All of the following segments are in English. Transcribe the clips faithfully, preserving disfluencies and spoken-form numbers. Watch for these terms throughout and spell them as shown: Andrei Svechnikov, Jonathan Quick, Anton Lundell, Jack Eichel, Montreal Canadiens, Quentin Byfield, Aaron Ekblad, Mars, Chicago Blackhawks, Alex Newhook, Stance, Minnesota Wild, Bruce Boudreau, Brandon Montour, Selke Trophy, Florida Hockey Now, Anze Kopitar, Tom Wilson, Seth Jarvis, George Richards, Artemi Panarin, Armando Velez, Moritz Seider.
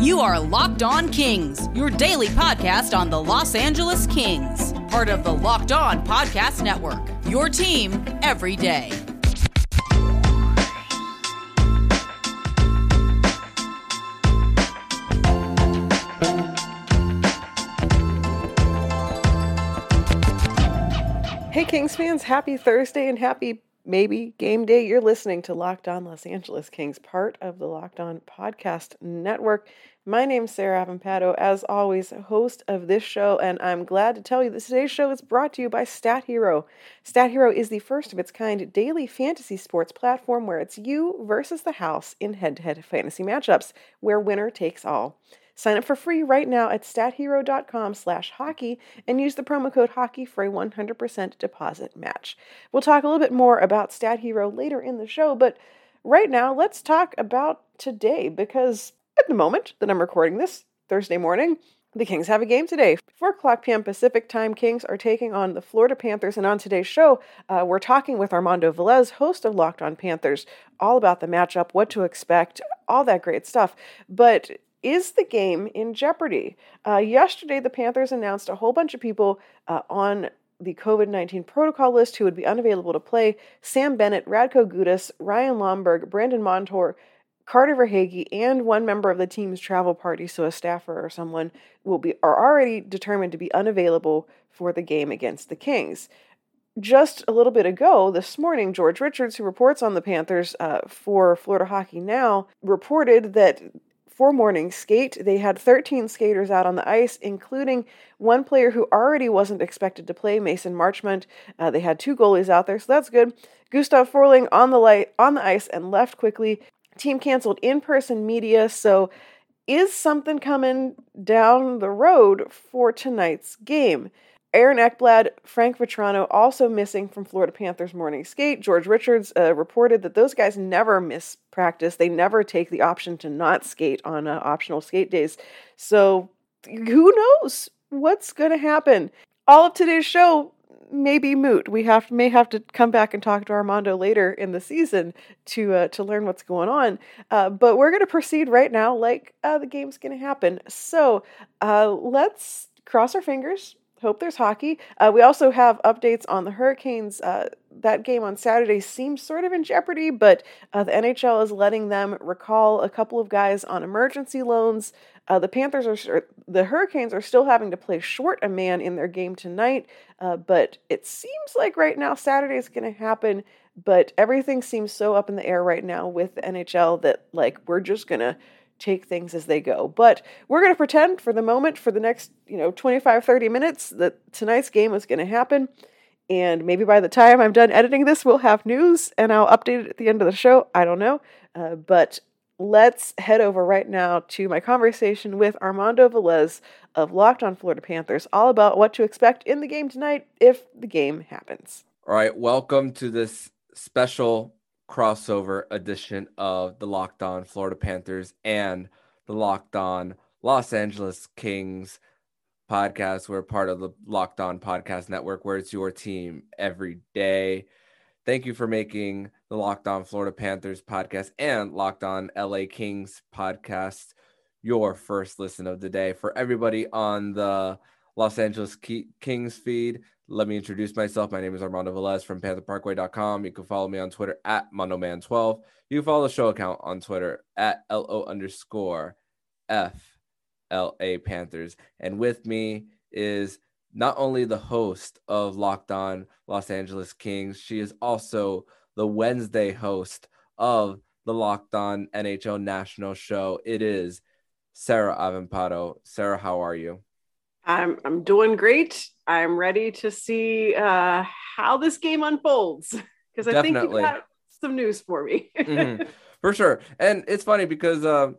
You are Locked On Kings, your daily podcast on the Los Angeles Kings. Part of the Locked On Podcast Network, your team every day. Hey Kings fans, happy Thursday and happy maybe game day. You're listening to Locked On Los Angeles Kings, part of the Locked On Podcast Network. My name's Sarah Avampato, as always, host of this show, and I'm glad to tell you that today's show is brought to you by Stat Hero. Stat Hero is the first of its kind daily fantasy sports platform where it's you versus the house in head-to-head fantasy matchups, where winner takes all. Sign up for free right now at stathero.com slash hockey and use the promo code hockey for a one hundred percent deposit match. We'll talk a little bit more about Stat Hero later in the show, but right now let's talk about today, because at the moment that I'm recording this, Thursday morning, the Kings have a game today. four o'clock p.m. Pacific time, Kings are taking on the Florida Panthers, and on today's show, uh, we're talking with Armando Velez, host of Locked On Panthers, all about the matchup, what to expect, all that great stuff. But is the game in jeopardy? Uh, yesterday, the Panthers announced a whole bunch of people uh, on the covid nineteen protocol list who would be unavailable to play. Sam Bennett, Radko Gudas, Ryan Lomberg, Brandon Montour, Carter Verhaeghe, and one member of the team's travel party, so a staffer or someone, will be are already determined to be unavailable for the game against the Kings. Just a little bit ago, this morning, George Richards, who reports on the Panthers uh, for Florida Hockey Now, reported that for morning skate, they had thirteen skaters out on the ice, including one player who already wasn't expected to play, Mason Marchment. Uh, they had two goalies out there, so that's good. Gustav Forling on the light on the ice and left quickly. Team canceled in-person media, so is something coming down the road for tonight's game? Aaron Ekblad, Frank Vetrano also missing from Florida Panthers morning skate. George Richards uh, reported that those guys never miss practice. They never take the option to not skate on uh, optional skate days. So who knows what's going to happen? All of today's show may be moot. We have may have to come back and talk to Armando later in the season to uh, to learn what's going on. Uh, but we're going to proceed right now like uh, the game's going to happen. So uh, let's cross our fingers. Hope there's hockey. Uh, we also have updates on the Hurricanes. Uh, that game on Saturday seems sort of in jeopardy, but uh, the N H L is letting them recall a couple of guys on emergency loans. Uh, the Panthers are, the Hurricanes are still having to play short a man in their game tonight, uh, but it seems like right now Saturday is going to happen. But everything seems so up in the air right now with the N H L that like we're just gonna take things as they go. But we're going to pretend for the moment, for the next, you know, twenty-five, thirty minutes, that tonight's game is going to happen. And maybe by the time I'm done editing this, we'll have news and I'll update it at the end of the show. I don't know. Uh, but let's head over right now to my conversation with Armando Velez of Locked On Florida Panthers, all about what to expect in the game tonight if the game happens. All right. Welcome to this special crossover edition of the Locked On Florida Panthers and the Locked On Los Angeles Kings podcast. We're part of the Locked On Podcast Network, where it's your team every day. Thank you for making the Locked On Florida Panthers podcast and Locked On L A Kings podcast your first listen of the day. For everybody on the Los Angeles Kings feed, let me introduce myself. My name is Armando Velez from panther parkway dot com. You can follow me on Twitter at Mondo Man twelve. You can follow the show account on Twitter at L O underscore F L A Panthers. And with me is not only the host of Locked On Los Angeles Kings, she is also the Wednesday host of the Locked On N H L National Show. It is Sarah Avampato. Sarah, how are you? I'm I'm doing great. I'm ready to see uh, how this game unfolds, because I Definitely. think you've got some news for me. mm-hmm. For sure. And it's funny because uh,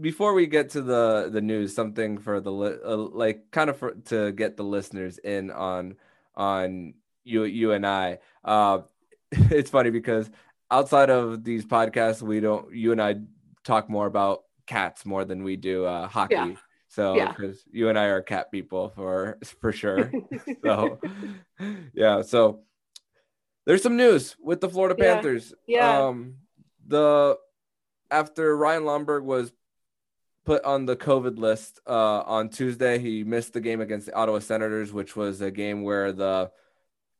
before we get to the, the news, something for the li- uh, like kind of for, to get the listeners in on on you you and I. Uh, it's funny because outside of these podcasts, we don't you and I talk more about cats more than we do uh, hockey. Yeah. So, because yeah. you and I are cat people for for sure. So, yeah. So, there's some news with the Florida yeah. Panthers. Yeah. Um, the after Ryan Lomberg was put on the COVID list uh, on Tuesday. He missed the game against the Ottawa Senators, which was a game where the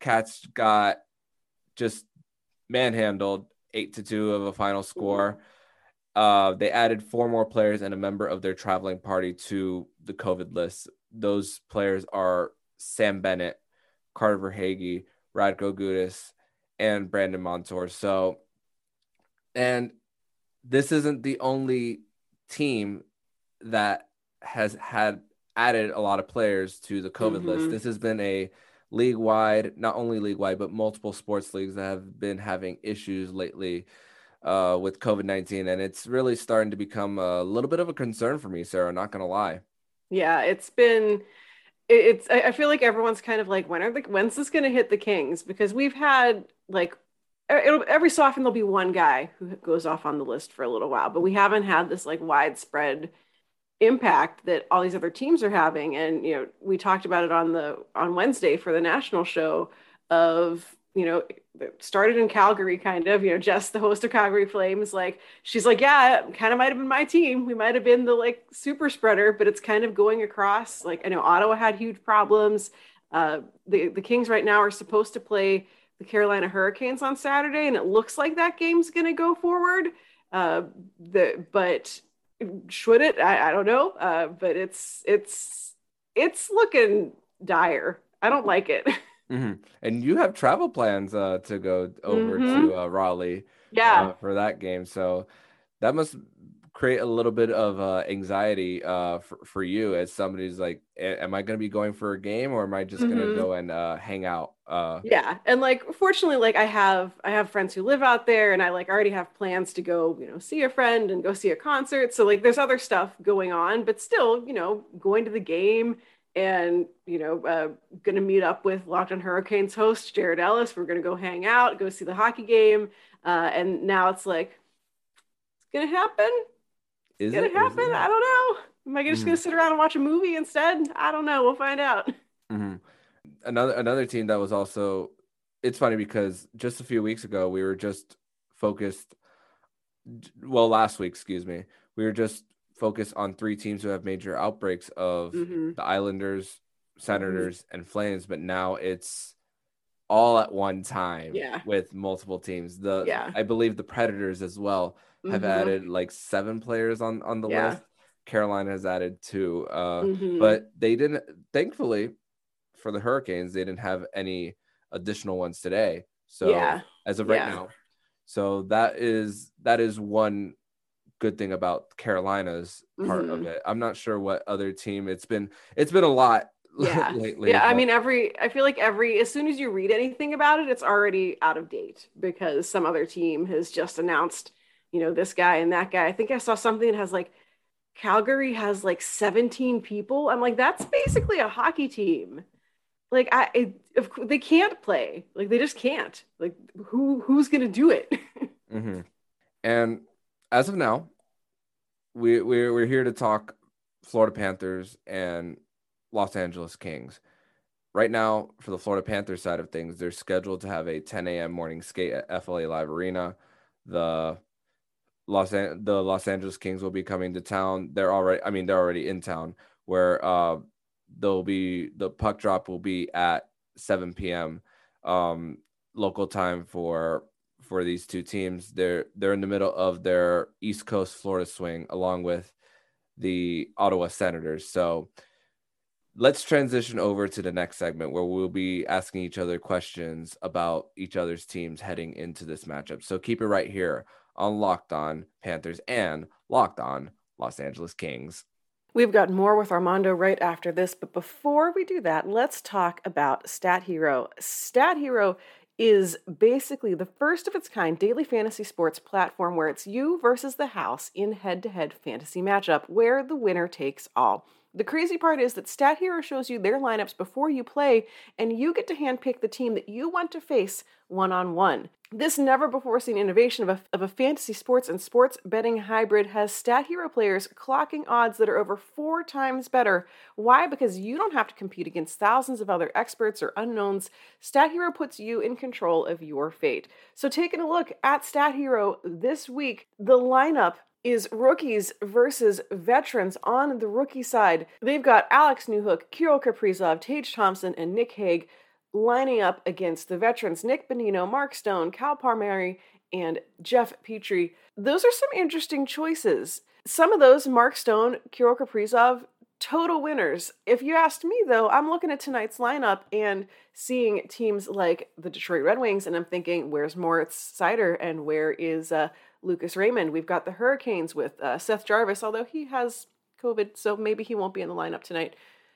Cats got just manhandled eight to two of a final score. Uh, they added four more players and a member of their traveling party to the COVID list. Those players are Sam Bennett, Carter Verhaeghe, Radko Gudas, and Brandon Montour. So, and this isn't the only team that has had added a lot of players to the COVID mm-hmm. list. This has been a league-wide, not only league-wide, but multiple sports leagues that have been having issues lately uh, with COVID nineteen. And it's really starting to become a little bit of a concern for me, Sarah, not going to lie. Yeah, it's been... It's. I feel like everyone's kind of like, when are the when's this going to hit the Kings? Because we've had like, it'll, every so often there'll be one guy who goes off on the list for a little while, but we haven't had this like widespread impact that all these other teams are having. And you know, we talked about it on the on Wednesday for the national show. Of you know, it started in Calgary, kind of. You know, Jess, the host of Calgary Flames, like she's like, yeah, it kind of might have been my team. We might have been the like super spreader, but it's kind of going across. Like I know Ottawa had huge problems. Uh, the the Kings right now are supposed to play the Carolina Hurricanes on Saturday, and it looks like that game's going to go forward. Uh, the but should it? I, I don't know. Uh, but it's it's it's looking dire. I don't like it. Mm-hmm. And you have travel plans uh, to go over mm-hmm. to uh, Raleigh yeah. uh, for that game. So that must create a little bit of uh, anxiety uh, for, for you as somebody who's like, am I going to be going for a game or am I just mm-hmm. going to go and uh, hang out? Uh, yeah. And like, fortunately, like I have, I have friends who live out there and I like already have plans to go, you know, see a friend and go see a concert. So like there's other stuff going on, but still, you know, going to the game, and, you know, uh, going to meet up with Locked On Hurricanes host Jared Ellis. We're going to go hang out, go see the hockey game. Uh, and now it's like, it's going to happen. It's going to happen. I don't know. Am I just mm-hmm. going to sit around and watch a movie instead? I don't know. We'll find out. Mm-hmm. Another, another team that was also, it's funny because just a few weeks ago, we were just focused, well, last week, excuse me, we were just focus on three teams who have major outbreaks of mm-hmm. the Islanders, Senators, mm-hmm. and Flames, but now it's all at one time yeah. with multiple teams. The yeah. I believe the Predators as well have mm-hmm. added like seven players on, on the yeah. list. Carolina has added two, uh, mm-hmm. but they didn't, thankfully for the Hurricanes, they didn't have any additional ones today. So yeah. as of right yeah. now, so that is, that is one good thing about Carolina's part mm-hmm. of it. I'm not sure what other team it's been. It's been a lot yeah. lately. Yeah. But... I mean, every, I feel like every, as soon as you read anything about it, it's already out of date because some other team has just announced, you know, this guy and that guy. I think I saw something that has like, Calgary has like seventeen people. I'm like, that's basically a hockey team. Like I, it, if, they can't play. Like they just can't. Like who, who's going to do it? mm-hmm. And as of now, we, we're, we're here to talk Florida Panthers and Los Angeles Kings. Right now, for the Florida Panthers side of things, they're scheduled to have a ten a.m. morning skate at F L A Live Arena. The Los, An- the Los Angeles Kings will be coming to town. They're already, I mean, they're already in town, where uh, they'll be, the puck drop will be at seven p.m. Um, local time for for these two teams. They're they're in the middle of their East Coast Florida swing along with the Ottawa Senators. So let's transition over to the next segment where we'll be asking each other questions about each other's teams heading into this matchup. So keep it right here on Locked On Panthers and Locked On Los Angeles Kings. We've got more with Armando right after this, but before we do that, let's talk about Stat Hero. Stat Hero is basically the first of its kind daily fantasy sports platform where it's you versus the house in head-to-head fantasy matchup where the winner takes all. The crazy part is that Stat Hero shows you their lineups before you play, and you get to handpick the team that you want to face one-on-one. This never-before-seen innovation of a, of a fantasy sports and sports betting hybrid has Stat Hero players clocking odds that are over four times better. Why? Because you don't have to compete against thousands of other experts or unknowns. Stat Hero puts you in control of your fate. So taking a look at Stat Hero this week, the lineup is rookies versus veterans. On the rookie side, they've got Alex Newhook, Kirill Kaprizov, Tage Thompson, and Nick Hague lining up against the veterans. Nick Bonino, Mark Stone, Cal Palmieri, and Jeff Petrie. Those are some interesting choices. Some of those, Mark Stone, Kirill Kaprizov, total winners. If you asked me, though, I'm looking at tonight's lineup and seeing teams like the Detroit Red Wings, and I'm thinking, where's Moritz Seider and where is uh, Lucas Raymond? We've got the Hurricanes with uh, Seth Jarvis, although he has COVID, so maybe he won't be in the lineup tonight.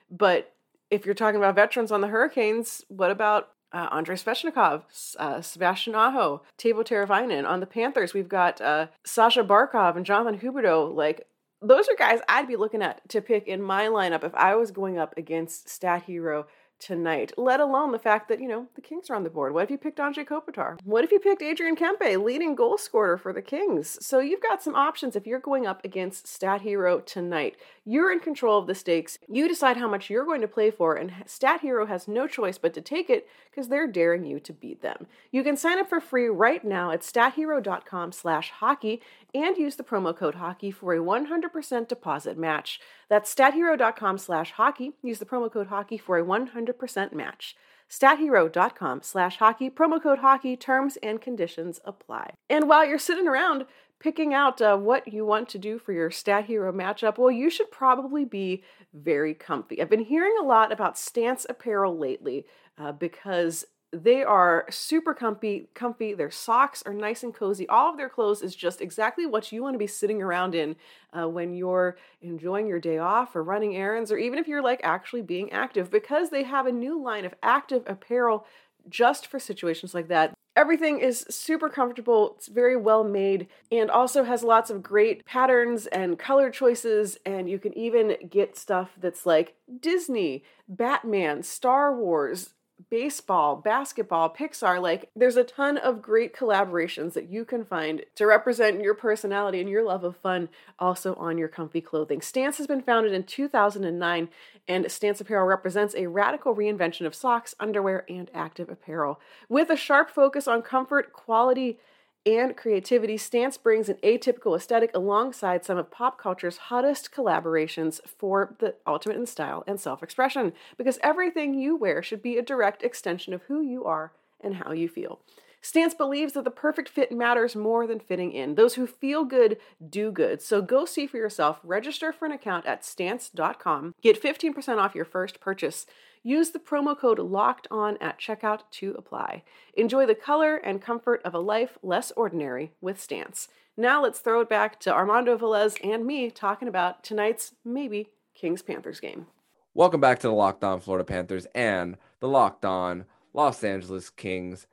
But if you're talking about veterans on the Hurricanes, what about uh, Andrei Svechnikov, uh, Sebastian Aho, Teuvo Teravainen? On the Panthers, we've got uh, Sasha Barkov and Jonathan Huberdeau. Like, those are guys I'd be looking at to pick in my lineup if I was going up against Stat Hero tonight, let alone the fact that, you know, the Kings are on the board. What if you picked Anze Kopitar? What if you picked Adrian Kempe, leading goal scorer for the Kings? So you've got some options if you're going up against Stat Hero tonight. You're in control of the stakes. You decide how much you're going to play for, and Stat Hero has no choice but to take it because they're daring you to beat them. You can sign up for free right now at stat hero dot com slash hockey and use the promo code hockey for a one hundred percent deposit match. That's stat hero dot com slash hockey. Use the promo code hockey for a one hundred percent match. stat hero dot com slash hockey. Promo code hockey. Terms and conditions apply. And while you're sitting around picking out uh, what you want to do for your Stat Hero matchup, well, you should probably be very comfy. I've been hearing a lot about Stance apparel lately uh, because they are super comfy, comfy. Their socks are nice and cozy. All of their clothes is just exactly what you want to be sitting around in uh, when you're enjoying your day off or running errands, or even if you're like actually being active, because they have a new line of active apparel just for situations like that. Everything is super comfortable. It's very well made and also has lots of great patterns and color choices. And you can even get stuff that's like Disney, Batman, Star Wars, baseball, basketball, Pixar. Like, there's a ton of great collaborations that you can find to represent your personality and your love of fun also on your comfy clothing. Stance has been founded in two thousand nine, and Stance Apparel represents a radical reinvention of socks, underwear, and active apparel. With a sharp focus on comfort, quality, and creativity, Stance brings an atypical aesthetic alongside some of pop culture's hottest collaborations for the ultimate in style and self-expression, because everything you wear should be a direct extension of who you are and how you feel. Stance believes that the perfect fit matters more than fitting in. Those who feel good do good. So go see for yourself. Register for an account at stance dot com. Get fifteen percent off your first purchase. Use the promo code LOCKEDON at checkout to apply. Enjoy the color and comfort of a life less ordinary with Stance. Now let's throw it back to Armando Velez and me talking about tonight's maybe Kings-Panthers game. Welcome back to the Locked On Florida Panthers and the Locked On Los Angeles Kings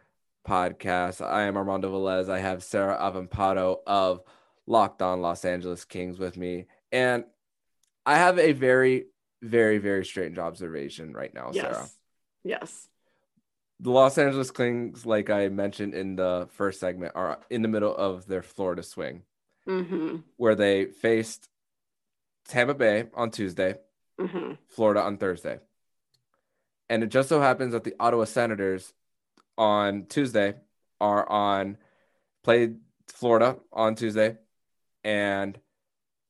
podcast. I am Armando Velez. I have Sarah Avampato of Locked On Los Angeles Kings with me. And I have a very, very, very strange observation right now, yes. Sarah. Yes. The Los Angeles Kings, like I mentioned in the first segment, are in the middle of their Florida swing, mm-hmm. where they faced Tampa Bay on Tuesday, mm-hmm. Florida on Thursday. And it just so happens that the Ottawa Senators on Tuesday are on played Florida on Tuesday and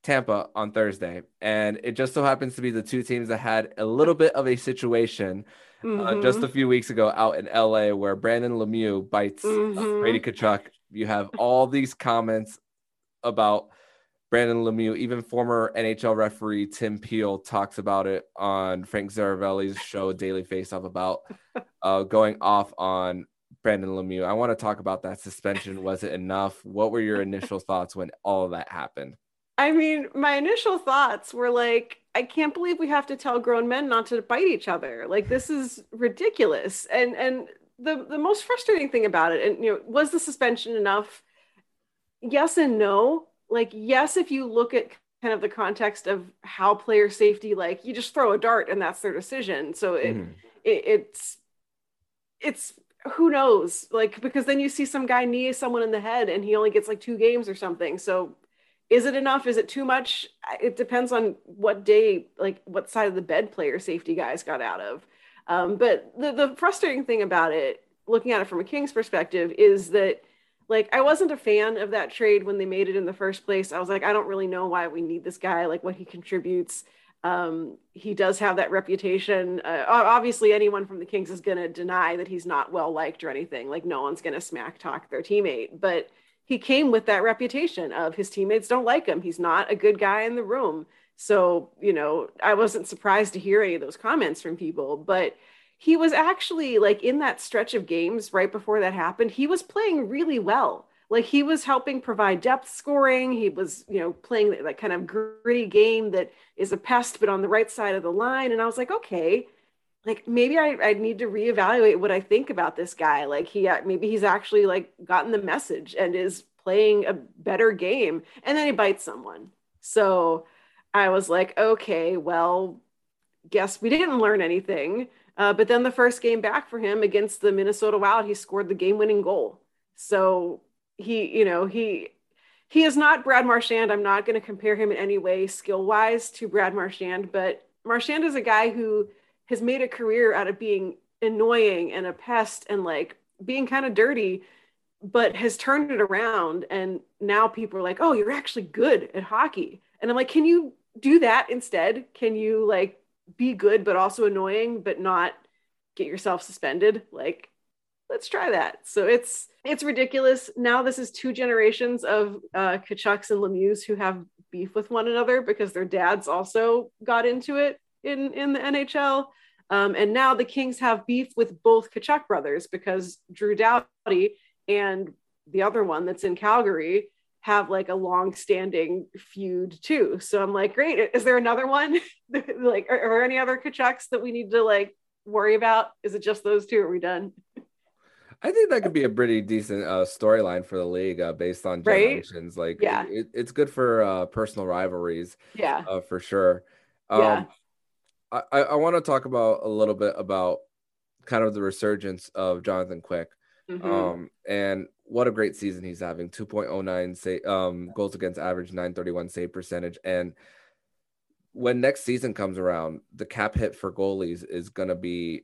Tampa on Thursday. And it just so happens to be the two teams that had a little bit of a situation mm-hmm. uh, just a few weeks ago out in L A where Brandon Lemieux bites mm-hmm. Brady Tkachuk. You have all these comments about Brandon Lemieux. Even former N H L referee Tim Peel talks about it on Frank Zaravelli's show Daily Faceoff about uh, going off on Brandon Lemieux. I want to talk about that suspension. Was it enough? What were your initial thoughts when all of that happened? I mean, my initial thoughts were like, I can't believe we have to tell grown men not to bite each other. Like, this is ridiculous. And and the the most frustrating thing about it, and you know, was the suspension enough? Yes and no. Like, yes, if you look at kind of the context of how player safety, like you just throw a dart and that's their decision. So it, mm. it it's, it's who knows, like, because then you see some guy knee someone in the head and he only gets like two games or something. So is it enough? Is it too much? It depends on what day, like what side of the bed player safety guys got out of. Um, but the, the frustrating thing about it, looking at it from a Kings perspective, is that Like, I wasn't a fan of that trade when they made it in the first place. I was like, I don't really know why we need this guy, like what he contributes. Um, he does have that reputation. Uh, obviously, anyone from the Kings is going to deny that he's not well-liked or anything. Like, no one's going to smack talk their teammate. But he came with that reputation of his teammates don't like him. He's not a good guy in the room. So, you know, I wasn't surprised to hear any of those comments from people. But he was actually, like, in that stretch of games right before that happened, he was playing really well. Like, he was helping provide depth scoring. He was, you know, playing that kind of gritty game that is a pest, but on the right side of the line. And I was like, okay, like, maybe I, I need to reevaluate what I think about this guy. Like, he, maybe he's actually, like, gotten the message and is playing a better game. And then he bites someone. So I was like, okay, well, guess we didn't learn anything. Uh, but then the first game back for him against the Minnesota Wild, he scored the game-winning goal. So he, you know, he, he is not Brad Marchand. I'm not going to compare him in any way skill-wise to Brad Marchand, but Marchand is a guy who has made a career out of being annoying and a pest and like being kind of dirty, but has turned it around. And now people are like, oh, you're actually good at hockey. And I'm like, can you do that instead? Can you like be good, but also annoying, but not get yourself suspended? Like, let's try that. So it's it's ridiculous. Now this is two generations of uh, Kachucks and Lemieux who have beef with one another because their dads also got into it in, in the N H L. Um, and now the Kings have beef with both Kachuk brothers because Drew Doughty and the other one that's in Calgary have like a long-standing feud too. So I'm like, great. Is there another one? Like, are, are there any other Kachucks that we need to like worry about? Is it just those two? Are we done? I think that could be a pretty decent uh, storyline for the league uh, based on generations. Right? Like, yeah. it, it's good for uh, personal rivalries. Yeah, uh, for sure. Um, yeah. I, I want to talk about a little bit about kind of the resurgence of Jonathan Quick. Mm-hmm. Um, and what a great season he's having. Two point oh nine say, um, goals against average, nine thirty-one save percentage. And when next season comes around, the cap hit for goalies is going to be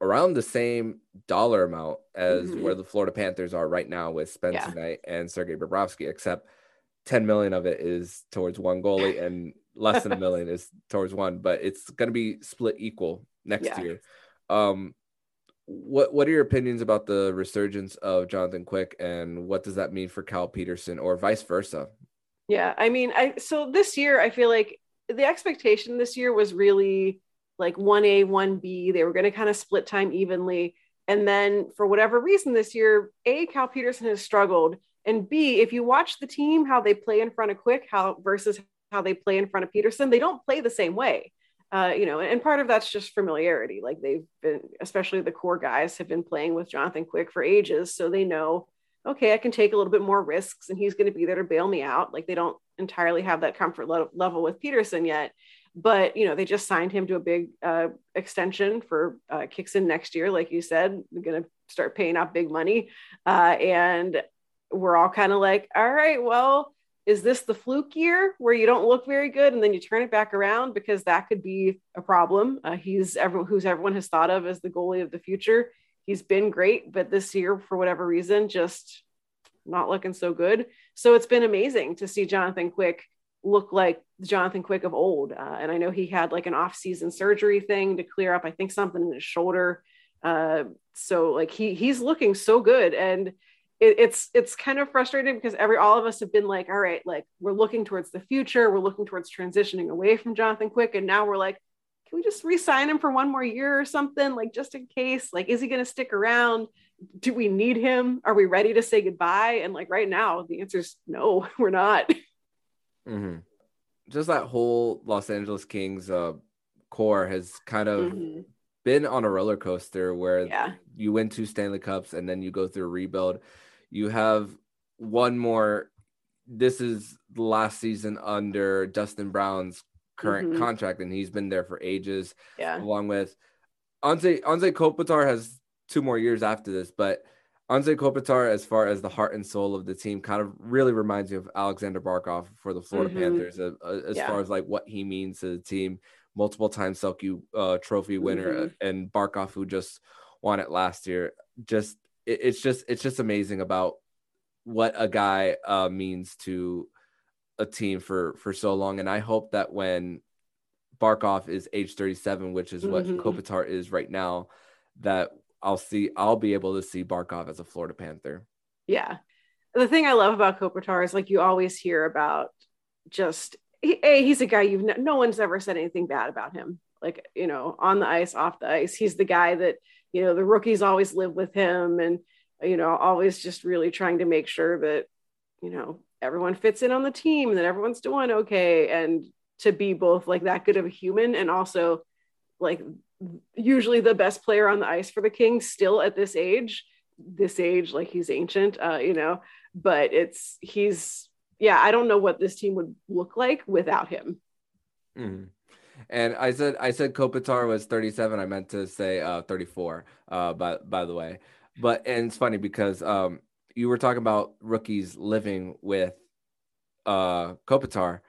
around the same dollar amount as mm-hmm. where the Florida Panthers are right now with Spencer yeah. Knight and Sergei Bobrovsky, except ten million of it is towards one goalie and less than a million is towards one, but it's going to be split equal next yeah. year. Um, what, what are your opinions about the resurgence of Jonathan Quick and what does that mean for Cal Peterson or vice versa? Yeah. I mean, I, so this year, I feel like the expectation this year was really like one A, one B, they were going to kind of split time evenly. And then for whatever reason this year, A, Cal Peterson has struggled. And B, if you watch the team, how they play in front of Quick how versus how they play in front of Peterson, they don't play the same way. Uh, you know, and part of that's just familiarity. Like they've been, especially the core guys have been playing with Jonathan Quick for ages. So they know, okay, I can take a little bit more risks and he's going to be there to bail me out. Like they don't entirely have that comfort le- level with Peterson yet. But, you know, they just signed him to a big uh, extension for uh, kicks in next year. Like you said, we're going to start paying out big money. Uh, and we're all kind of like, all right, well, is this the fluke year where you don't look very good and then you turn it back around? Because that could be a problem. Uh, he's everyone who's everyone has thought of as the goalie of the future. He's been great, but this year, for whatever reason, just not looking so good. So it's been amazing to see Jonathan Quick look like Jonathan Quick of old. Uh, and I know he had like an off-season surgery thing to clear up, I think something in his shoulder. Uh, so like he he's looking so good. And it, it's, it's kind of frustrating because every, all of us have been like, all right, like we're looking towards the future. We're looking towards transitioning away from Jonathan Quick. And now we're like, can we just re-sign him for one more year or something? Like just in case, like, is he going to stick around? Do we need him? Are we ready to say goodbye? And like right now the answer is no, we're not. Mm-hmm. Just that whole Los Angeles Kings uh, core has kind of mm-hmm. been on a roller coaster where yeah. you win two Stanley Cups and then you go through a rebuild. You have one more. This is the last season under Dustin Brown's current mm-hmm. contract, and he's been there for ages. Yeah. Along with Anze Anze Kopitar has two more years after this, but Anze Kopitar, as far as the heart and soul of the team, kind of really reminds me of Alexander Barkov for the Florida mm-hmm. Panthers, uh, uh, as yeah. far as like what he means to the team. Multiple time Selke uh, Trophy winner, mm-hmm. and Barkov, who just won it last year. Just it, it's just it's just amazing about what a guy uh, means to a team for, for so long. And I hope that when Barkov is age thirty-seven, which is what mm-hmm. Kopitar is right now, that I'll see, I'll be able to see Barkov as a Florida Panther. Yeah. The thing I love about Kopitar is, like, you always hear about just, he, a, he's a guy you've no, no one's ever said anything bad about him. Like, you know, on the ice, off the ice, he's the guy that, you know, the rookies always live with him, and, you know, always just really trying to make sure that, you know, everyone fits in on the team and that everyone's doing okay. And to be both like that good of a human and also like usually the best player on the ice for the Kings still at this age, this age, like he's ancient, uh, you know, but it's, he's, yeah, I don't know what this team would look like without him. Mm-hmm. And I said, I said Kopitar was thirty-seven. I meant to say uh, thirty-four, uh, by, by the way. But, and it's funny because um, you were talking about rookies living with uh, Kopitar.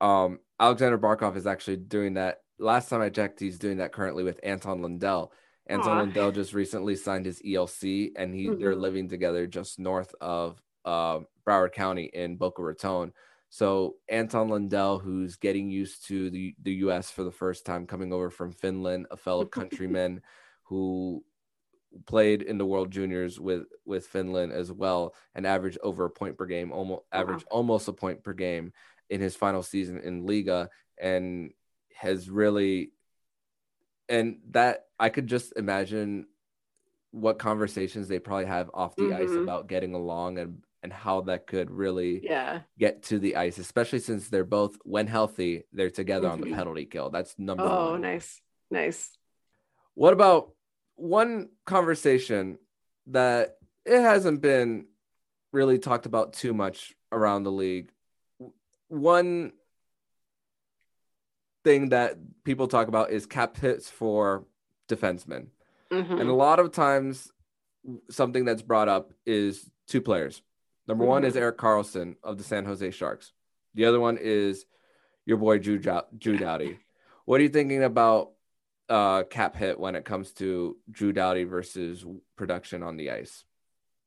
Um, Alexander Barkov is actually doing that. Last time I checked, he's doing that currently with Anton Lundell. Anton Aww. Lundell just recently signed his E L C, and he mm-hmm. they're living together just north of uh, Broward County in Boca Raton. So Anton Lundell, who's getting used to the, the U S for the first time, coming over from Finland, a fellow countryman who played in the World Juniors with, with Finland as well, and averaged over a point per game, almost wow. averaged almost a point per game in his final season in Liga, and has really, and that I could just imagine what conversations they probably have off the mm-hmm. ice about getting along and and how that could really yeah. get to the ice, especially since they're both, when healthy, they're together mm-hmm. on the penalty kill. That's number oh, one. Oh, nice. Nice. What about one conversation that it hasn't been really talked about too much around the league? One thing that people talk about is cap hits for defensemen. Mm-hmm. And a lot of times something that's brought up is two players. Number one is Erik Karlsson of the San Jose Sharks. The other one is your boy, Drew Doughty. What are you thinking about uh, cap hit when it comes to Drew Doughty versus production on the ice?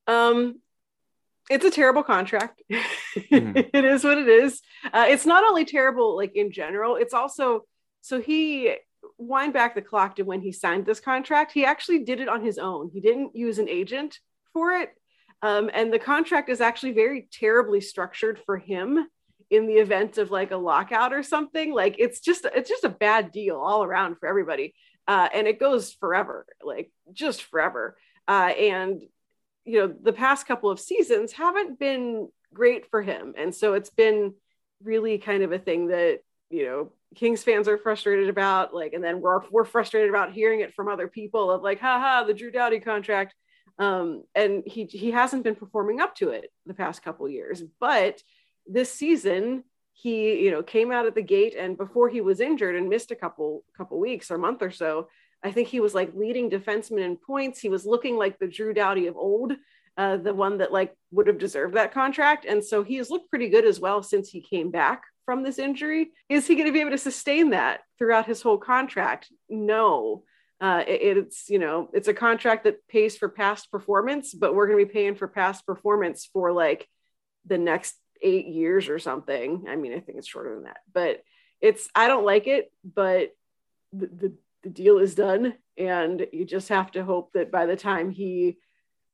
Um, it's a terrible contract. Mm-hmm. It is what it is. Uh, it's not only terrible, like in general, it's also, so he wind back the clock to when he signed this contract. He actually did it on his own. He didn't use an agent for it. Um, and the contract is actually very terribly structured for him in the event of like a lockout or something. Like it's just, it's just a bad deal all around for everybody. Uh, and it goes forever, like just forever. Uh, and, you know, the past couple of seasons haven't been great for him. And so it's been really kind of a thing that, you know, Kings fans are frustrated about, like, and then we're, we're frustrated about hearing it from other people of like, haha, the Drew Doughty contract. Um, and he, he hasn't been performing up to it the past couple years, but this season he, you know, came out at the gate, and before he was injured and missed a couple, couple weeks or month or so, I think he was like leading defenseman in points. He was looking like the Drew Doughty of old, uh, the one that like would have deserved that contract. And so he has looked pretty good as well since he came back from this injury. Is he going to be able to sustain that throughout his whole contract? No. Uh, it, it's, you know, it's a contract that pays for past performance, but we're going to be paying for past performance for like the next eight years or something. I mean, I think it's shorter than that, but it's, I don't like it, but the, the, the deal is done. And you just have to hope that by the time he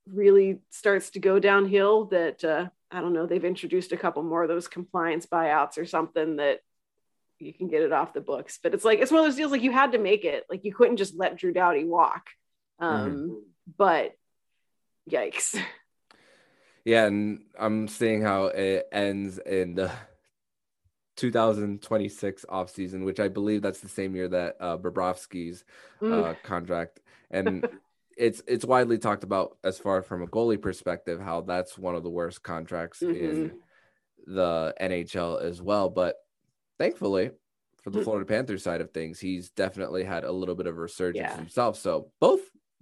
really starts to go downhill that, uh, I don't know, they've introduced a couple more of those compliance buyouts or something that you can get it off the books. But it's like, it's one of those deals, like you had to make it, like you couldn't just let Drew Doughty walk. Um, mm-hmm. But yikes. Yeah. And I'm seeing how it ends in the two thousand twenty-six offseason, which I believe that's the same year that uh, Bobrovsky's mm. uh, contract. And it's, it's widely talked about as far from a goalie perspective, how that's one of the worst contracts mm-hmm. in the N H L as well. But thankfully, for the Florida Panthers side of things, he's definitely had a little bit of a resurgence yeah. himself. So both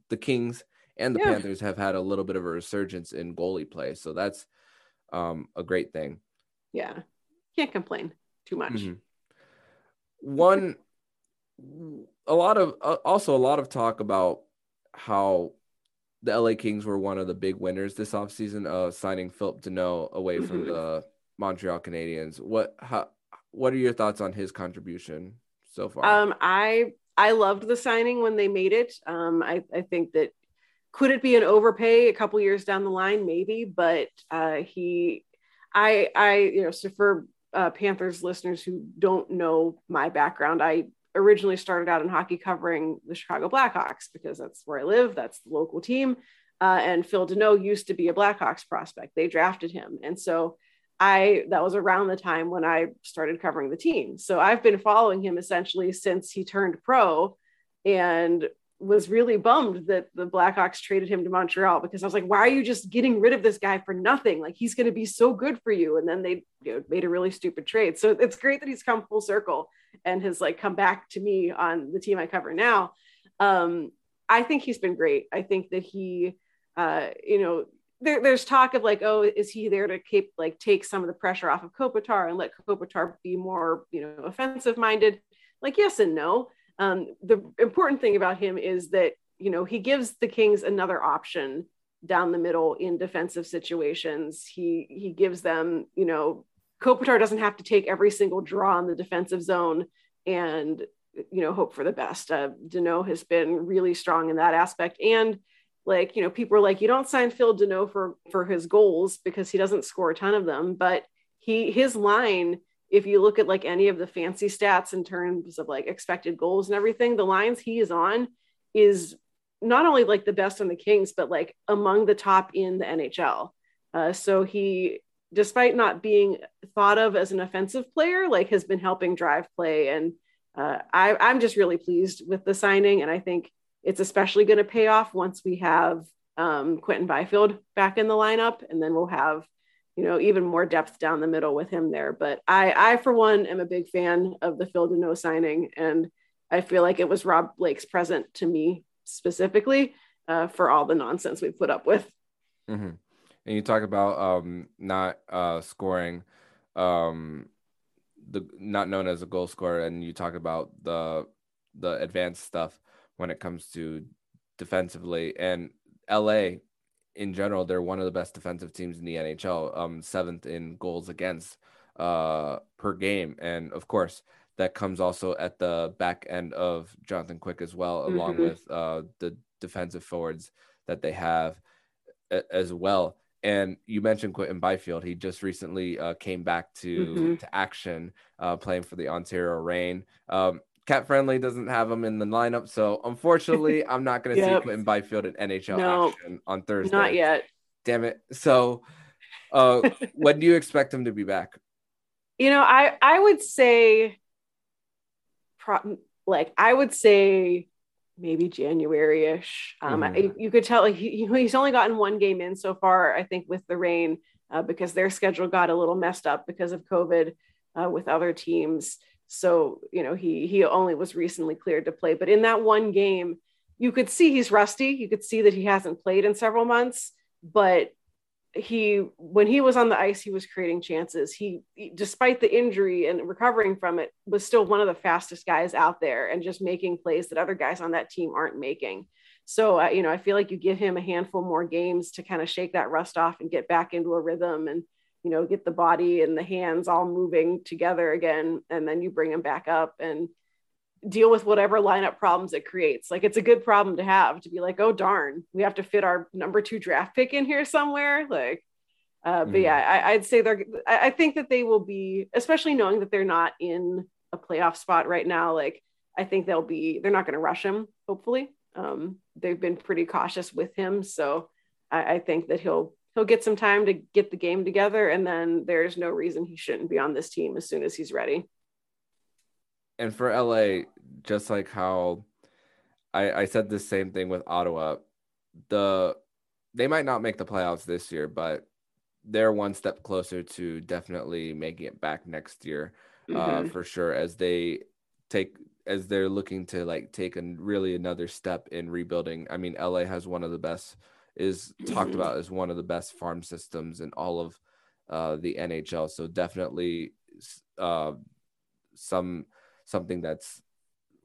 the Kings and the yeah. Panthers have had a little bit of a resurgence in goalie play. So that's um, a great thing. Yeah. Can't complain too much. Mm-hmm. One, a lot of, uh, also a lot of talk about how the L A Kings were one of the big winners this offseason, uh, signing Phillip Danault away from the Montreal Canadiens. What how, what are your thoughts on his contribution so far? Um, I I loved the signing when they made it. Um, I, I think that could it be an overpay a couple years down the line? Maybe, but uh, he, I, I, you know, so for uh, Panthers listeners who don't know my background, I originally started out in hockey covering the Chicago Blackhawks because that's where I live. That's the local team. Uh, and Phil Danault used to be a Blackhawks prospect. They drafted him. And so I, that was around the time when I started covering the team. So I've been following him essentially since he turned pro, and was really bummed that the Blackhawks traded him to Montreal, because I was like, why are you just getting rid of this guy for nothing? Like, he's going to be so good for you. And then they, you know, made a really stupid trade. So it's great that he's come full circle and has like come back to me on the team I cover now. Um, I think he's been great. I think that he, uh, you know, there, there's talk of like, oh, is he there to keep, like, take some of the pressure off of Kopitar and let Kopitar be more, you know, offensive minded? Like, yes and no. Um, the important thing about him is that, you know, he gives the Kings another option down the middle in defensive situations. He, he gives them, you know, Kopitar doesn't have to take every single draw in the defensive zone and, you know, hope for the best. Uh, Danault has been really strong in that aspect. And, like, you know, people are like, you don't sign Phil Danault for, for his goals because he doesn't score a ton of them, but he, his line, if you look at like any of the fancy stats in terms of like expected goals and everything, the lines he is on is not only like the best on the Kings, but like among the top in the N H L. Uh, so he, despite not being thought of as an offensive player, like has been helping drive play. And uh, I, I'm just really pleased with the signing. And I think it's especially going to pay off once we have um, Quentin Byfield back in the lineup, and then we'll have, you know, even more depth down the middle with him there. But I, I for one, am a big fan of the Phil Danault signing, and I feel like it was Rob Blake's present to me specifically uh, for all the nonsense we've put up with. Mm-hmm. And you talk about um, not uh, scoring, um, the not known as a goal scorer, and you talk about the the advanced stuff when it comes to defensively, and L A in general, they're one of the best defensive teams in the N H L, um, seventh in goals against uh, per game. And of course, that comes also at the back end of Jonathan Quick as well, mm-hmm. along with uh, the defensive forwards that they have a- as well. And you mentioned Quentin Byfield. He just recently uh, came back to, mm-hmm. to action, uh, playing for the Ontario Reign. Um, Cat Friendly doesn't have him in the lineup, so unfortunately, I'm not going to yep. see Quentin Byfield in N H L no, action on Thursday. Not yet. Damn it. So uh, when do you expect him to be back? You know, I, I would say, pro- like, I would say maybe January-ish. Um, mm. I, you could tell like, he, he's only gotten one game in so far, I think, with the Reign, uh, because their schedule got a little messed up because of COVID uh, with other teams. So, you know, he he only was recently cleared to play. But in that one game, you could see he's rusty. You could see that he hasn't played in several months. But he, when he was on the ice, he was creating chances. He, despite the injury and recovering from it, was still one of the fastest guys out there and just making plays that other guys on that team aren't making. So, uh, you know, I feel like you give him a handful more games to kind of shake that rust off and get back into a rhythm and, you know, get the body and the hands all moving together again. And then you bring them back up and deal with whatever lineup problems it creates. Like, it's a good problem to have, to be like, oh darn, we have to fit our number two draft pick in here somewhere. Like, uh, but mm-hmm. yeah, I, I'd say they're, I think that they will be, especially knowing that they're not in a playoff spot right now. Like, I think they'll be, they're not going to rush him. Hopefully um, they've been pretty cautious with him. So I, I think that he'll, he'll get some time to get the game together, and then there's no reason he shouldn't be on this team as soon as he's ready. And for L A, just like how I, I said the same thing with Ottawa, the they might not make the playoffs this year, but they're one step closer to definitely making it back next year, mm-hmm. uh, for sure, as they take as they're looking to like take a really another step in rebuilding. I mean, L A has one of the best. is talked about as one of the best farm systems in all of uh, the N H L. So definitely uh, some something that's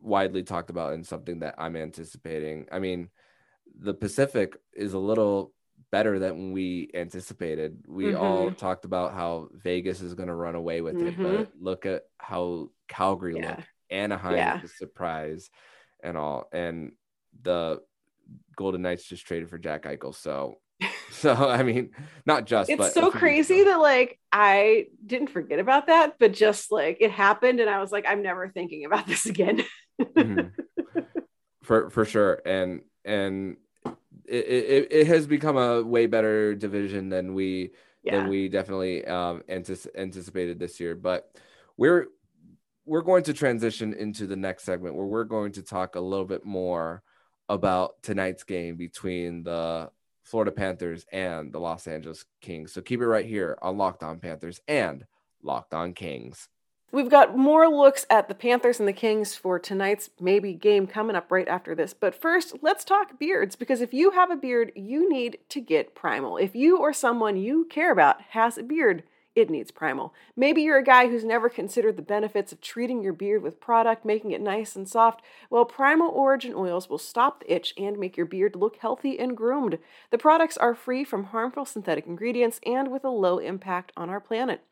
widely talked about and something that I'm anticipating. I mean, the Pacific is a little better than we anticipated. We mm-hmm. all talked about how Vegas is going to run away with mm-hmm. it, but look at how Calgary yeah. looked. Anaheim yeah. is a surprise and all. And the Golden Knights just traded for Jack Eichel. So, so I mean, not just, it's but so crazy that like, I didn't forget about that, but just like it happened. And I was like, I'm never thinking about this again. mm-hmm. For, for sure. And, and it, it, it has become a way better division than we, yeah. than we definitely um, antici- anticipated this year, but we're, we're going to transition into the next segment where we're going to talk a little bit more about tonight's game between the Florida Panthers and the Los Angeles Kings. So keep it right here on Locked On Panthers and Locked On Kings. We've got more looks at the Panthers and the Kings for tonight's maybe game coming up right after this. But first, let's talk beards, because if you have a beard, you need to get Primal. If you or someone you care about has a beard, it needs Primal. Maybe you're a guy who's never considered the benefits of treating your beard with product, making it nice and soft. Well, Primal Origin Oils will stop the itch and make your beard look healthy and groomed. The products are free from harmful synthetic ingredients and with a low impact on our planet.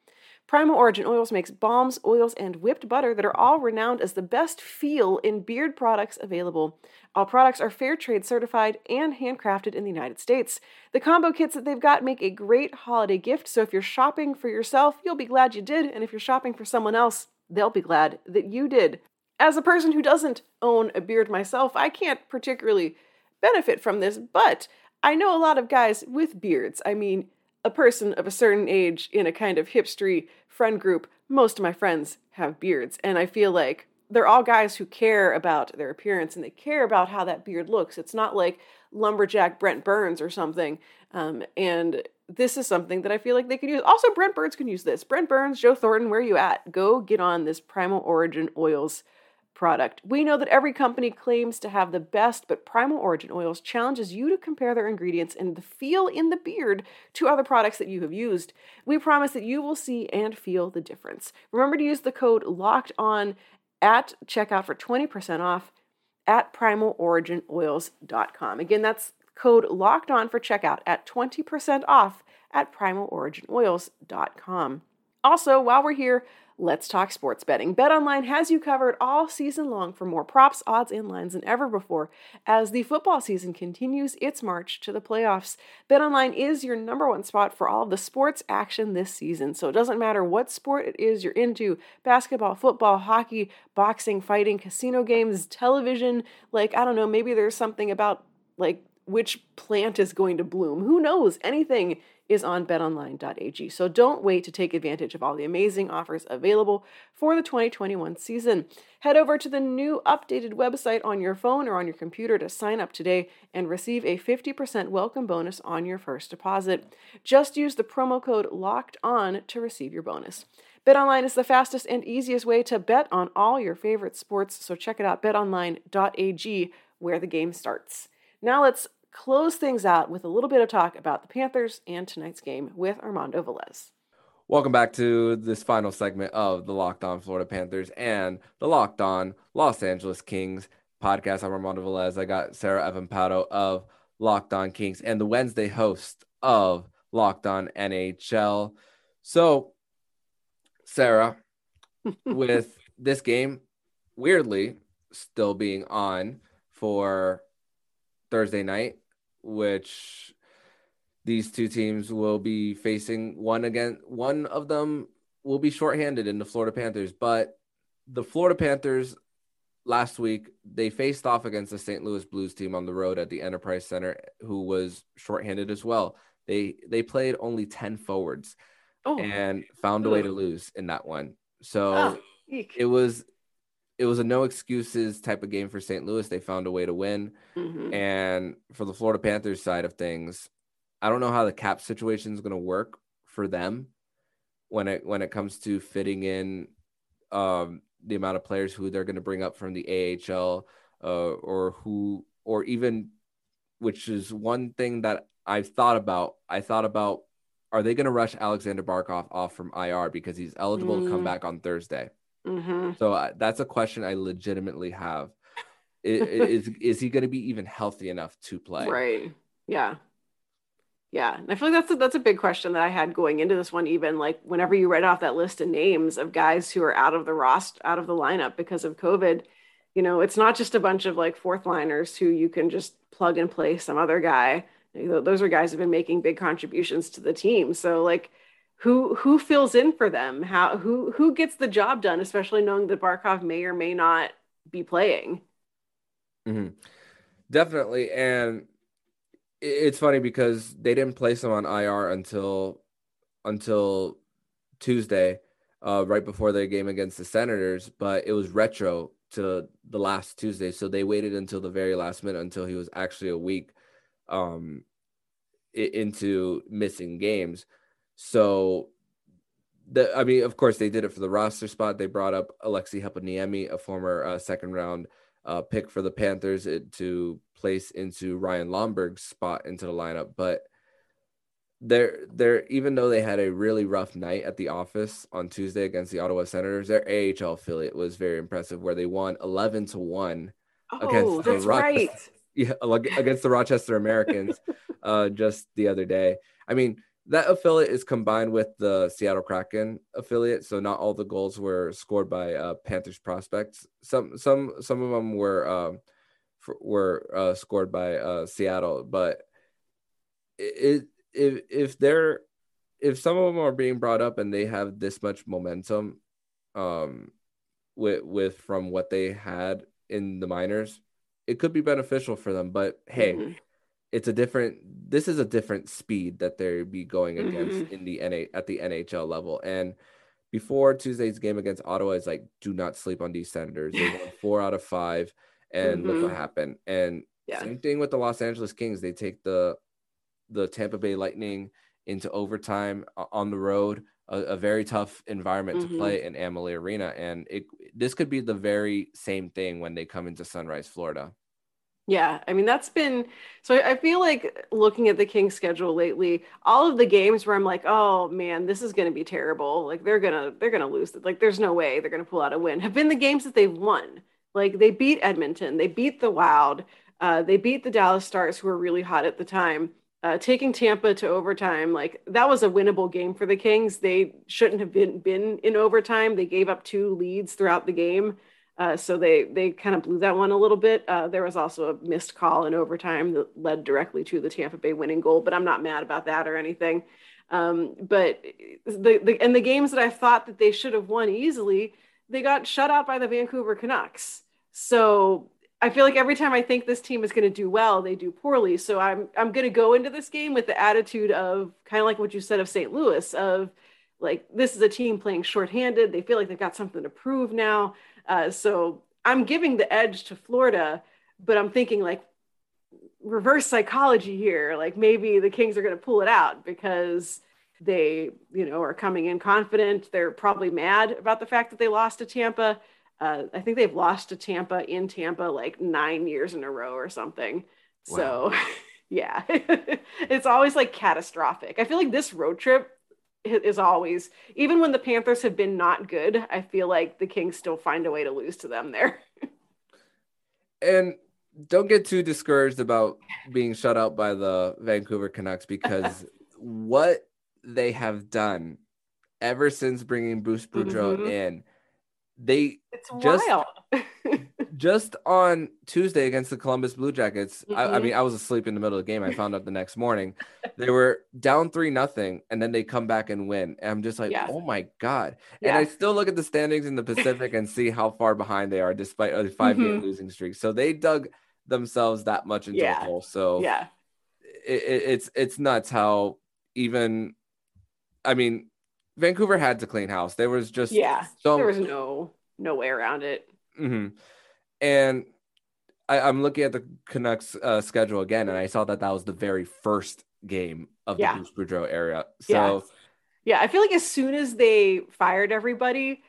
Primal Origin Oils makes balms, oils, and whipped butter that are all renowned as the best feel in beard products available. All products are fair trade certified and handcrafted in the United States. The combo kits that they've got make a great holiday gift, so if you're shopping for yourself, you'll be glad you did, and if you're shopping for someone else, they'll be glad that you did. As a person who doesn't own a beard myself, I can't particularly benefit from this, but I know a lot of guys with beards. I mean, a person of a certain age in a kind of hipstery friend group, most of my friends have beards. And I feel like they're all guys who care about their appearance and they care about how that beard looks. It's not like lumberjack Brent Burns or something. Um, and this is something that I feel like they could use. Also, Brent Burns can use this. Brent Burns, Joe Thornton, where are you at? Go get on this Primal Origin Oils product. We know that every company claims to have the best, but Primal Origin Oils challenges you to compare their ingredients and the feel in the beard to other products that you have used. We promise that you will see and feel the difference. Remember to use the code LOCKEDON at checkout for twenty percent off at primal origin oils dot com. Again, that's code LOCKEDON for checkout at twenty percent off at primal origin oils dot com. Also, while we're here, let's talk sports betting. BetOnline has you covered all season long for more props, odds, and lines than ever before. As the football season continues its march to the playoffs, BetOnline is your number one spot for all of the sports action this season. So it doesn't matter what sport it is you're into, basketball, football, hockey, boxing, fighting, casino games, television, like, I don't know, maybe there's something about, like, which plant is going to bloom. Who knows? Anything is on bet online dot a g. So don't wait to take advantage of all the amazing offers available for the twenty twenty-one season. Head over to the new updated website on your phone or on your computer to sign up today and receive a fifty percent welcome bonus on your first deposit. Just use the promo code LOCKEDON to receive your bonus. BetOnline is the fastest and easiest way to bet on all your favorite sports, so check it out, bet online dot a g, where the game starts. Now let's close things out with a little bit of talk about the Panthers and tonight's game with Armando Velez. Welcome back to this final segment of the Locked On Florida Panthers and the Locked On Los Angeles Kings podcast. I'm Armando Velez. I got Sarah Avampato of Locked On Kings and the Wednesday host of Locked On N H L. So, Sarah, with this game weirdly still being on for Thursday night, which these two teams will be facing one again. One of them will be shorthanded in the Florida Panthers, but the Florida Panthers last week, they faced off against the Saint Louis Blues team on the road at the Enterprise Center, who was shorthanded as well. They, they played only ten forwards oh. and found a way to lose in that one. So oh. it was, It was a no excuses type of game for Saint Louis. They found a way to win. Mm-hmm. And for the Florida Panthers side of things, I don't know how the cap situation is going to work for them when it, when it comes to fitting in um, the amount of players who they're going to bring up from the A H L uh, or who, or even, which is one thing that I've thought about. I thought about, are they going to rush Alexander Barkov off from I R because he's eligible mm. to come back on Thursday? Mm-hmm. So uh, that's a question I legitimately have. is, is he going to be even healthy enough to play? Right. Yeah. Yeah. And I feel like that's a, that's a big question that I had going into this one, even like whenever you write off that list of names of guys who are out of the roster, out of the lineup because of COVID, you know, it's not just a bunch of like fourth liners who you can just plug and play some other guy. You know, those are guys who've been making big contributions to the team. So like, who, who fills in for them? How, who, who gets the job done, especially knowing that Barkov may or may not be playing. Mm-hmm. Definitely. And it's funny because they didn't place him on I R until until Tuesday, uh, right before their game against the Senators, but it was retro to the last Tuesday. So they waited until the very last minute until he was actually a week um, into missing games. So, the I mean, of course, they did it for the roster spot. They brought up Alexi Heponiemi, a former uh, second-round Uh, pick for the Panthers it, to place into Ryan Lomberg's spot into the lineup. But they're, they're, even though they had a really rough night at the office on Tuesday against the Ottawa Senators, their A H L affiliate was very impressive, where they won eleven to one oh, against, the Ro- right. yeah, against the Rochester Americans uh, just the other day. I mean, that affiliate is combined with the Seattle Kraken affiliate, so not all the goals were scored by uh, Panthers prospects. Some, some, some of them were um, f- were uh, scored by uh, Seattle, but it, if if they're if some of them are being brought up and they have this much momentum, um, with with from what they had in the minors, it could be beneficial for them. But hey. Mm-hmm. It's a different, this is a different speed that they'd be going against mm-hmm. in the N A at the N H L level. And before Tuesday's game against Ottawa, it's like, do not sleep on these Senators. They won four out of five and mm-hmm. look what happened. And yeah. same thing with the Los Angeles Kings. They take the, the Tampa Bay Lightning into overtime on the road, a, a very tough environment mm-hmm. to play in Amalie Arena. And it, this could be the very same thing when they come into Sunrise, Florida. Yeah, I mean, that's been, so I feel like looking at the Kings schedule lately, all of the games where I'm like, oh man, this is going to be terrible. Like they're going to, they're going to lose. Like there's no way they're going to pull out a win have been the games that they've won. Like they beat Edmonton, they beat the Wild, uh, they beat the Dallas Stars who were really hot at the time, uh, taking Tampa to overtime. Like that was a winnable game for the Kings. They shouldn't have been, been in overtime. They gave up two leads throughout the game. Uh, so they they kind of blew that one a little bit. Uh, there was also a missed call in overtime that led directly to the Tampa Bay winning goal, but I'm not mad about that or anything. Um, but the, the and the games that I thought that they should have won easily, they got shut out by the Vancouver Canucks. So I feel like every time I think this team is going to do well, they do poorly. So I'm I'm going to go into this game with the attitude of kind of like what you said of Saint Louis, of like, this is a team playing shorthanded. They feel like they've got something to prove now. Uh, so I'm giving the edge to Florida, but I'm thinking like reverse psychology here. Like maybe the Kings are going to pull it out because they, you know, are coming in confident. They're probably mad about the fact that they lost to Tampa. Uh, I think they've lost to Tampa in Tampa like nine years in a row or something. Wow. So yeah, it's always like catastrophic. I feel like this road trip is always, even when the Panthers have been not good, I feel like the Kings still find a way to lose to them there. And don't get too discouraged about being shut out by the Vancouver Canucks, because what they have done ever since bringing Bruce Boudreau mm-hmm. in, they it's just, wild. Just on Tuesday against the Columbus Blue Jackets, mm-hmm. I, I mean, I was asleep in the middle of the game. I found out the next morning. They were down three nothing, and then they come back and win. And I'm just like, yeah. oh my God. Yeah. And I still look at the standings in the Pacific and see how far behind they are despite a five-game mm-hmm. losing streak. So they dug themselves that much into yeah. a hole. So yeah, it, it, it's it's nuts how even, I mean, Vancouver had to clean house. There was just yeah, so there was no, no way around it. Mm-hmm. And I, I'm looking at the Canucks uh, schedule again, and I saw that that was the very first game of yeah. the Bruce Boudreau era. So, yeah. yeah, I feel like as soon as they fired everybody,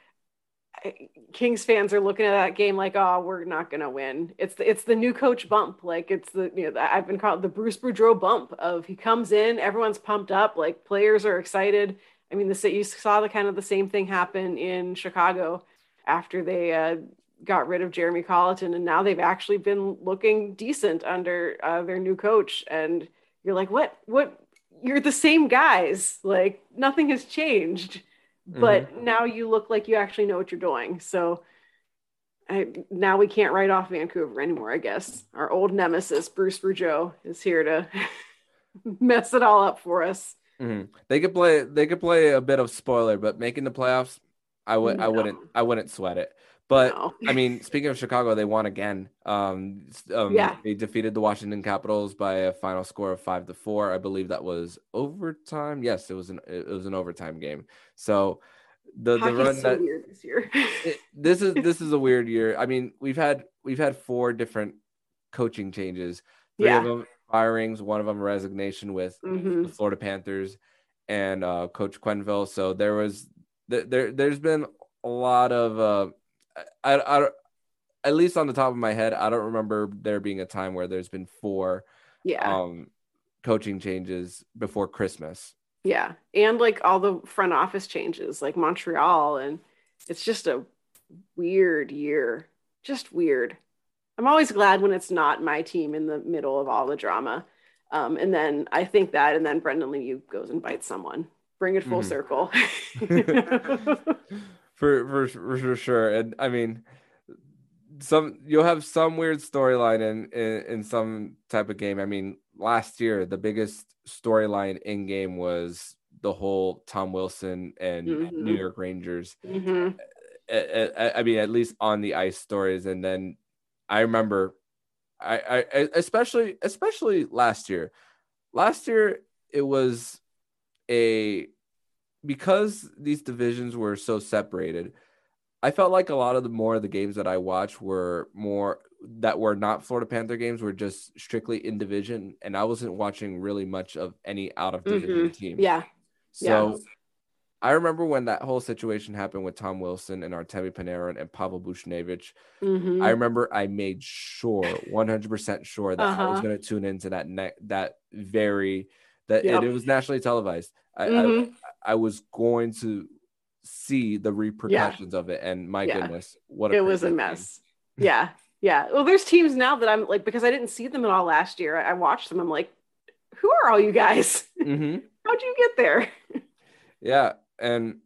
Kings fans are looking at that game like, "Oh, we're not gonna win." It's the, it's the new coach bump. Like it's the you know I've been called the Bruce Boudreau bump of he comes in, everyone's pumped up, like players are excited. I mean, the you saw the kind of the same thing happen in Chicago after they. Uh, got rid of Jeremy Colleton, and now they've actually been looking decent under uh, their new coach. And you're like, what, what, you're the same guys. Like, nothing has changed, but mm-hmm. now you look like you actually know what you're doing. So I, now we can't write off Vancouver anymore, I guess. Our old nemesis, Bruce Boudreau, is here to mess it all up for us. Mm-hmm. They could play, they could play a bit of spoiler, but making the playoffs, I would, no. I wouldn't, I wouldn't sweat it. But no. I mean, speaking of Chicago, they won again. Um, um, yeah. They defeated the Washington Capitals by a final score of five to four. I believe that was overtime. Yes, it was an it was an overtime game. So the, the run so that weird this year. it, this is this is a weird year. I mean, we've had we've had four different coaching changes. Three yeah. of them firings, one of them resignation with mm-hmm. the Florida Panthers and uh, Coach Quenneville. So there was th- there there's been a lot of. Uh, I, I, at least on the top of my head, I don't remember there being a time where there's been four yeah. um, coaching changes before Christmas. Yeah. And like all the front office changes, like Montreal. And it's just a weird year, just weird. I'm always glad when it's not my team in the middle of all the drama. Um, and then I think that, and then Brandon Lemieux goes and bites someone, bring it full mm. circle. For, for for sure. And I mean, some you'll have some weird storyline in, in, in some type of game. I mean, last year, the biggest storyline in game was the whole Tom Wilson and mm-hmm. New York Rangers. Mm-hmm. I, I, I mean, at least on the ice stories. And then I remember, I, I especially especially last year. Last year, it was a... because these divisions were so separated, I felt like a lot of the more of the games that I watched were more that were not Florida Panther games were just strictly in division. And I wasn't watching really much of any out of division mm-hmm. team. Yeah. So yeah. I remember when that whole situation happened with Tom Wilson and Artemi Panarin and Pavel Buchnevich, mm-hmm. I remember I made sure one hundred percent sure that uh-huh. I was going to tune into that, ne- that very, that yep. it was nationally televised. I, mm-hmm. I, I was going to see the repercussions yeah. of it, and my yeah. goodness, what a it was a mess. yeah, yeah. Well, there's teams now that I'm like, because I didn't see them at all last year. I, I watched them. I'm like, who are all you guys? Mm-hmm. How'd you get there? Yeah, and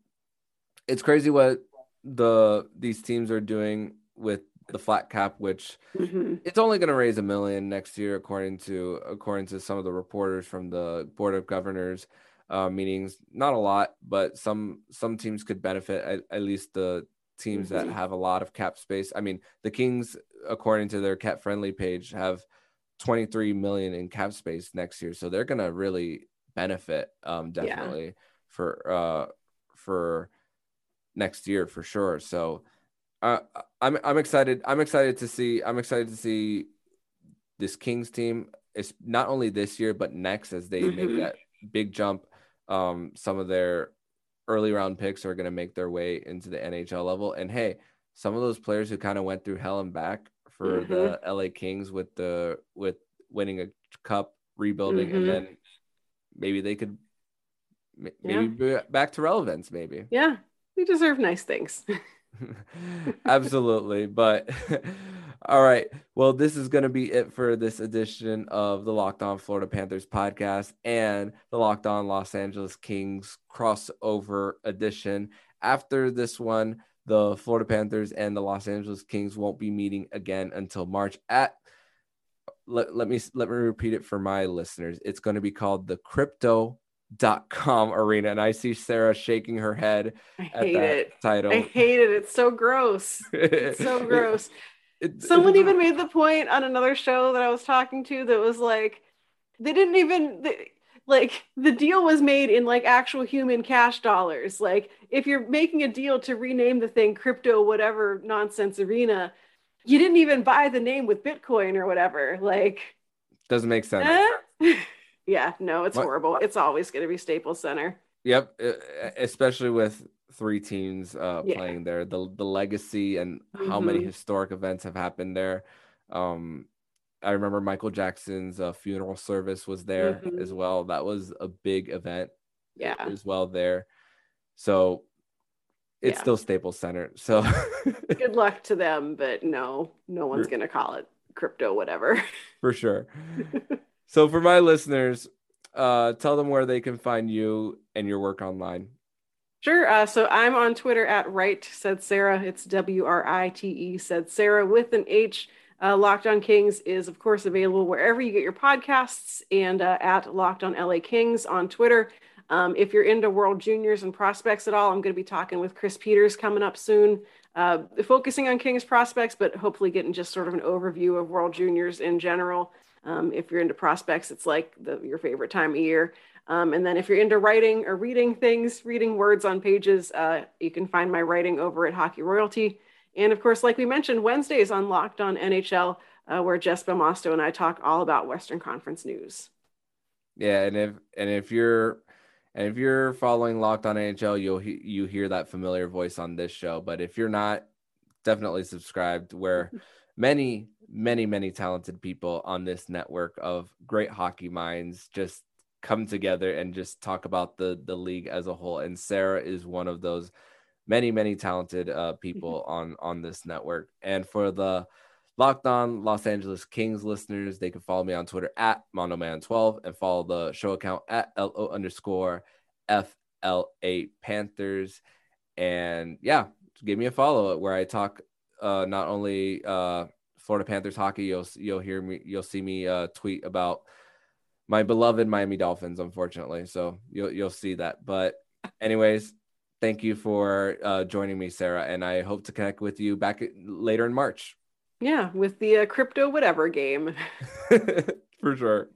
it's crazy what the these teams are doing with the flat cap, which mm-hmm. it's only going to raise a million next year, according to according to some of the reporters from the Board of Governors. Uh, meetings, not a lot, but some some teams could benefit, at, at least the teams mm-hmm. that have a lot of cap space. I mean, the Kings, according to their cap friendly page, have twenty-three million in cap space next year, so they're gonna really benefit um definitely yeah. for uh for next year for sure. So uh, I'm I'm excited I'm excited to see I'm excited to see this Kings team. It's not only this year but next, as they mm-hmm. make that big jump. Um, some of their early round picks are going to make their way into the N H L level. And hey, some of those players who kind of went through hell and back for mm-hmm. the L A Kings with the with winning a cup, rebuilding, mm-hmm. and then maybe they could maybe yeah. be back to relevance. Maybe yeah, they deserve nice things. Absolutely, but. All right. Well, this is going to be it for this edition of the Locked On Florida Panthers podcast and the Locked On Los Angeles Kings crossover edition. After this one, the Florida Panthers and the Los Angeles Kings won't be meeting again until March at let, let me let me repeat it for my listeners. It's going to be called the crypto dot com arena, and I see Sarah shaking her head I at hate that it. title. I hate it. It's so gross. It's so gross. It, Someone even made the point on another show that I was talking to that was like, they didn't even, they, like, the deal was made in, like, actual human cash dollars. Like, if you're making a deal to rename the thing crypto whatever nonsense arena, you didn't even buy the name with Bitcoin or whatever. Like, doesn't make sense. Eh? Yeah, no, it's what? horrible. It's always going to be Staples Center. Yep, especially with three teams uh, yeah. playing there. The the legacy and mm-hmm. how many historic events have happened there. Um, I remember Michael Jackson's uh, funeral service was there mm-hmm. as well. That was a big event yeah. as well there. So it's yeah. still Staples Center. So good luck to them, but no, no one's going to call it crypto, whatever. For sure. So for my listeners, uh, tell them where they can find you and your work online. Sure. Uh, so I'm on Twitter at Right Said Sarah. It's W R I T E Said Sarah with an H. Uh, Locked On Kings is, of course, available wherever you get your podcasts, and uh, at Locked On L A Kings on Twitter. Um, if you're into World Juniors and prospects at all, I'm going to be talking with Chris Peters coming up soon, uh, focusing on Kings prospects, but hopefully getting just sort of an overview of World Juniors in general. Um, if you're into prospects, it's like the, your favorite time of year. Um, and then if you're into writing or reading things, reading words on pages, uh, you can find my writing over at Hockey Royalty. And of course, like we mentioned, Wednesdays on Locked On N H L, uh, where Jess Belmosto and I talk all about Western Conference news. Yeah. And if, and if you're, and if you're following Locked On N H L, you'll, he- you hear that familiar voice on this show, but if you're not, definitely subscribed, where many, many, many talented people on this network of great hockey minds just come together and just talk about the the league as a whole. And Sarah is one of those many, many talented uh, people on, on this network. And for the Locked On Los Angeles Kings listeners, they can follow me on Twitter at Mondo Man twelve and follow the show account at L O underscore F L A Panthers. And yeah, give me a follow where I talk uh, not only uh, Florida Panthers hockey, you'll you'll hear me, you'll see me uh, tweet about my beloved Miami Dolphins, unfortunately. So you'll you'll see that. But anyways, thank you for uh, joining me, Sarah, and I hope to connect with you back at, later in March. Yeah, with the uh, crypto whatever game. For sure.